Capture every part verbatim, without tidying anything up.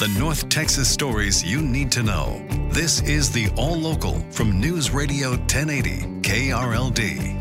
The North Texas stories you need to know. This is the All Local from News Radio ten eighty K R L D.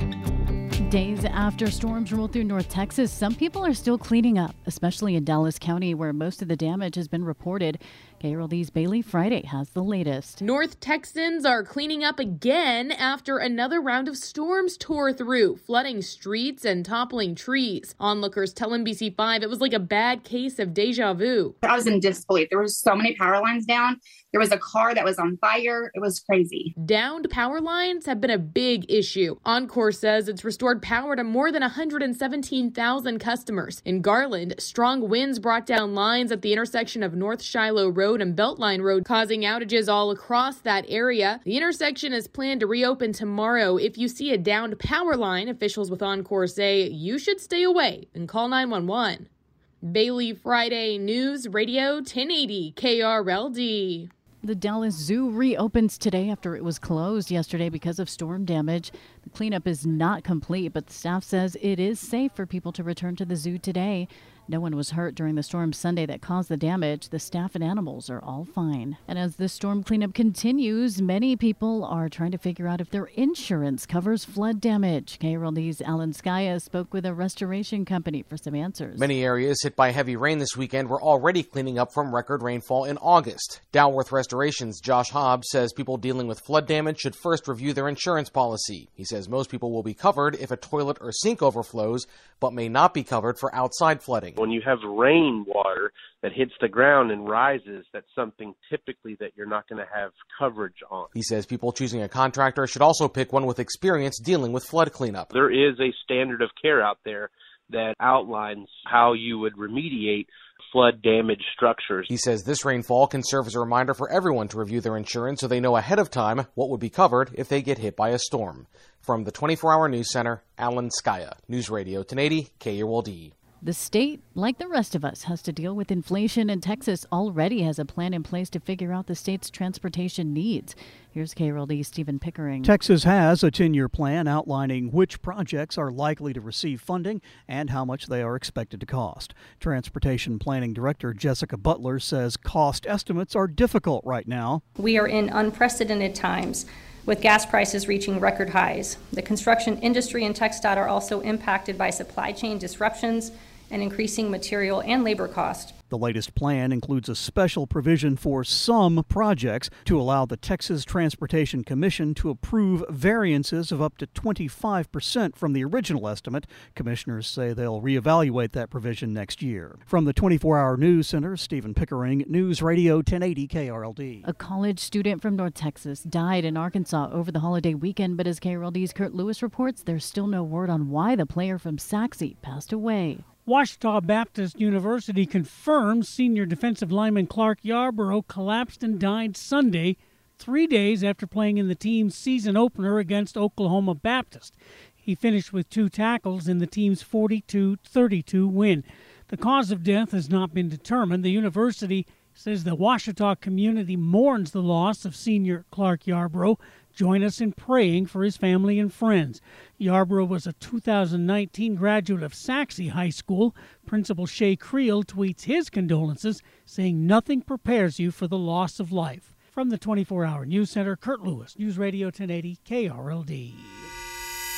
Days after storms rolled through North Texas, some people are still cleaning up, especially in Dallas County, where most of the damage has been reported. K R L D's Bailey Friday has the latest. North Texans are cleaning up again after another round of storms tore through, flooding streets and toppling trees. Onlookers tell N B C five it was like a bad case of deja vu. I was in disbelief. There were so many power lines down. There was a car that was on fire. It was crazy. Downed power lines have been a big issue. Oncor says it's restored power to more than one hundred seventeen thousand customers. In Garland, strong winds brought down lines at the intersection of North Shiloh Road and Beltline Road, causing outages all across that area. The intersection is planned to reopen tomorrow. If you see a downed power line, officials with Oncor say you should stay away and call nine one one. Bailey Friday, News Radio ten eighty K R L D. The Dallas Zoo reopens today after it was closed yesterday because of storm damage. The cleanup is not complete, but the staff says it is safe for people to return to the zoo today. No one was hurt during the storm Sunday that caused the damage. The staff and animals are all fine. And as the storm cleanup continues, many people are trying to figure out if their insurance covers flood damage. K R L D's Alan Skaya spoke with a restoration company for some answers. Many areas hit by heavy rain this weekend were already cleaning up from record rainfall in August. Dalworth Restoration's Josh Hobbs says people dealing with flood damage should first review their insurance policy. He says most people will be covered if a toilet or sink overflows, but may not be covered for outside flooding. When you have rainwater that hits the ground and rises, that's something typically that you're not going to have coverage on. He says people choosing a contractor should also pick one with experience dealing with flood cleanup. There is a standard of care out there that outlines how you would remediate flood damaged structures. He says this rainfall can serve as a reminder for everyone to review their insurance so they know ahead of time what would be covered if they get hit by a storm. From the twenty-four hour News Center, Alan Skaya, News Radio ten eighty K U L D. The state, like the rest of us, has to deal with inflation, and Texas already has a plan in place to figure out the state's transportation needs. Here's K R L D Stephen Pickering. Texas has a ten-year plan outlining which projects are likely to receive funding and how much they are expected to cost. Transportation Planning Director Jessica Butler says cost estimates are difficult right now. We are in unprecedented times, with gas prices reaching record highs. The construction industry and TxDOT are also impacted by supply chain disruptions and increasing material and labor costs. The latest plan includes a special provision for some projects to allow the Texas Transportation Commission to approve variances of up to twenty-five percent from the original estimate. Commissioners say they'll reevaluate that provision next year. From the twenty-four hour News Center, Stephen Pickering, News Radio ten eighty K R L D. A college student from North Texas died in Arkansas over the holiday weekend, but as K R L D's Kurt Lewis reports, there's still no word on why the player from Sachse passed away. Ouachita Baptist University confirms senior defensive lineman Clark Yarbrough collapsed and died Sunday, three days after playing in the team's season opener against Oklahoma Baptist. He finished with two tackles in the team's forty-two thirty-two win. The cause of death has not been determined. The university says the Ouachita community mourns the loss of senior Clark Yarbrough. Join us in praying for his family and friends. Yarbrough was a two thousand nineteen graduate of Sachse High School. Principal Shea Creel tweets his condolences, saying nothing prepares you for the loss of life. From the twenty-four hour News Center, Kurt Lewis, News Radio ten eighty K R L D.